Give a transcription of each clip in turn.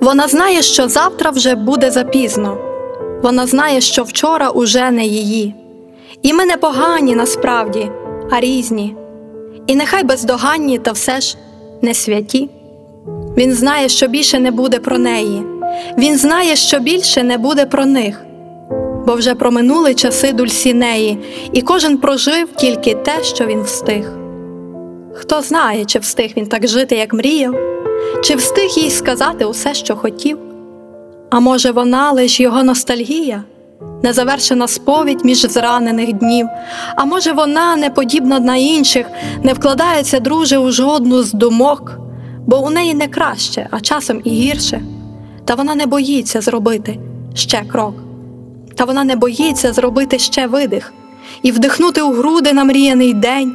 Вона знає, що завтра вже буде запізно. Вона знає, що вчора уже не її. І ми не погані насправді, а різні. І нехай бездоганні, та все ж не святі. Він знає, що більше не буде про неї. Він знає, що більше не буде про них. Бо вже проминули часи Дульсінеї, і кожен прожив тільки те, що він встиг. Хто знає, чи встиг він так жити, як мріяв? Чи встиг їй сказати усе, що хотів? А може вона лиш його ностальгія? Незавершена сповідь між зранених днів? А може вона, не подібна на інших, не вкладається, друже, у жодну з думок? Бо у неї не краще, а часом і гірше. Та вона не боїться зробити ще крок. Та вона не боїться зробити ще видих і вдихнути у груди намріяний день,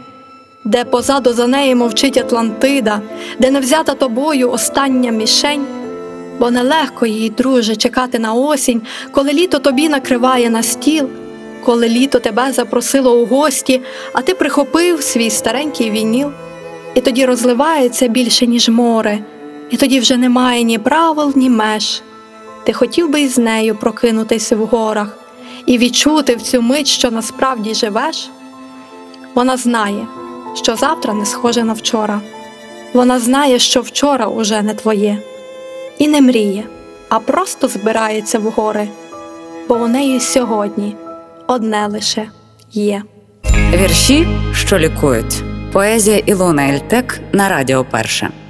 де позаду за неї мовчить Атлантида, де не взята тобою остання мішень. Бо нелегко їй, друже, чекати на осінь, коли літо тобі накриває на стіл, коли літо тебе запросило у гості, а ти прихопив свій старенький вініл. І тоді розливається більше, ніж море, і тоді вже немає ні правил, ні меж. Ти хотів би із нею прокинутися в горах і відчути в цю мить, що насправді живеш? Вона знає, що завтра не схоже на вчора. Вона знає, що вчора уже не твоє. І не мріє, а просто збирається в гори. Бо у неї сьогодні одне лише є. Вірші, що лікують. Поезія Ілона Ельтек на Радіо Перша.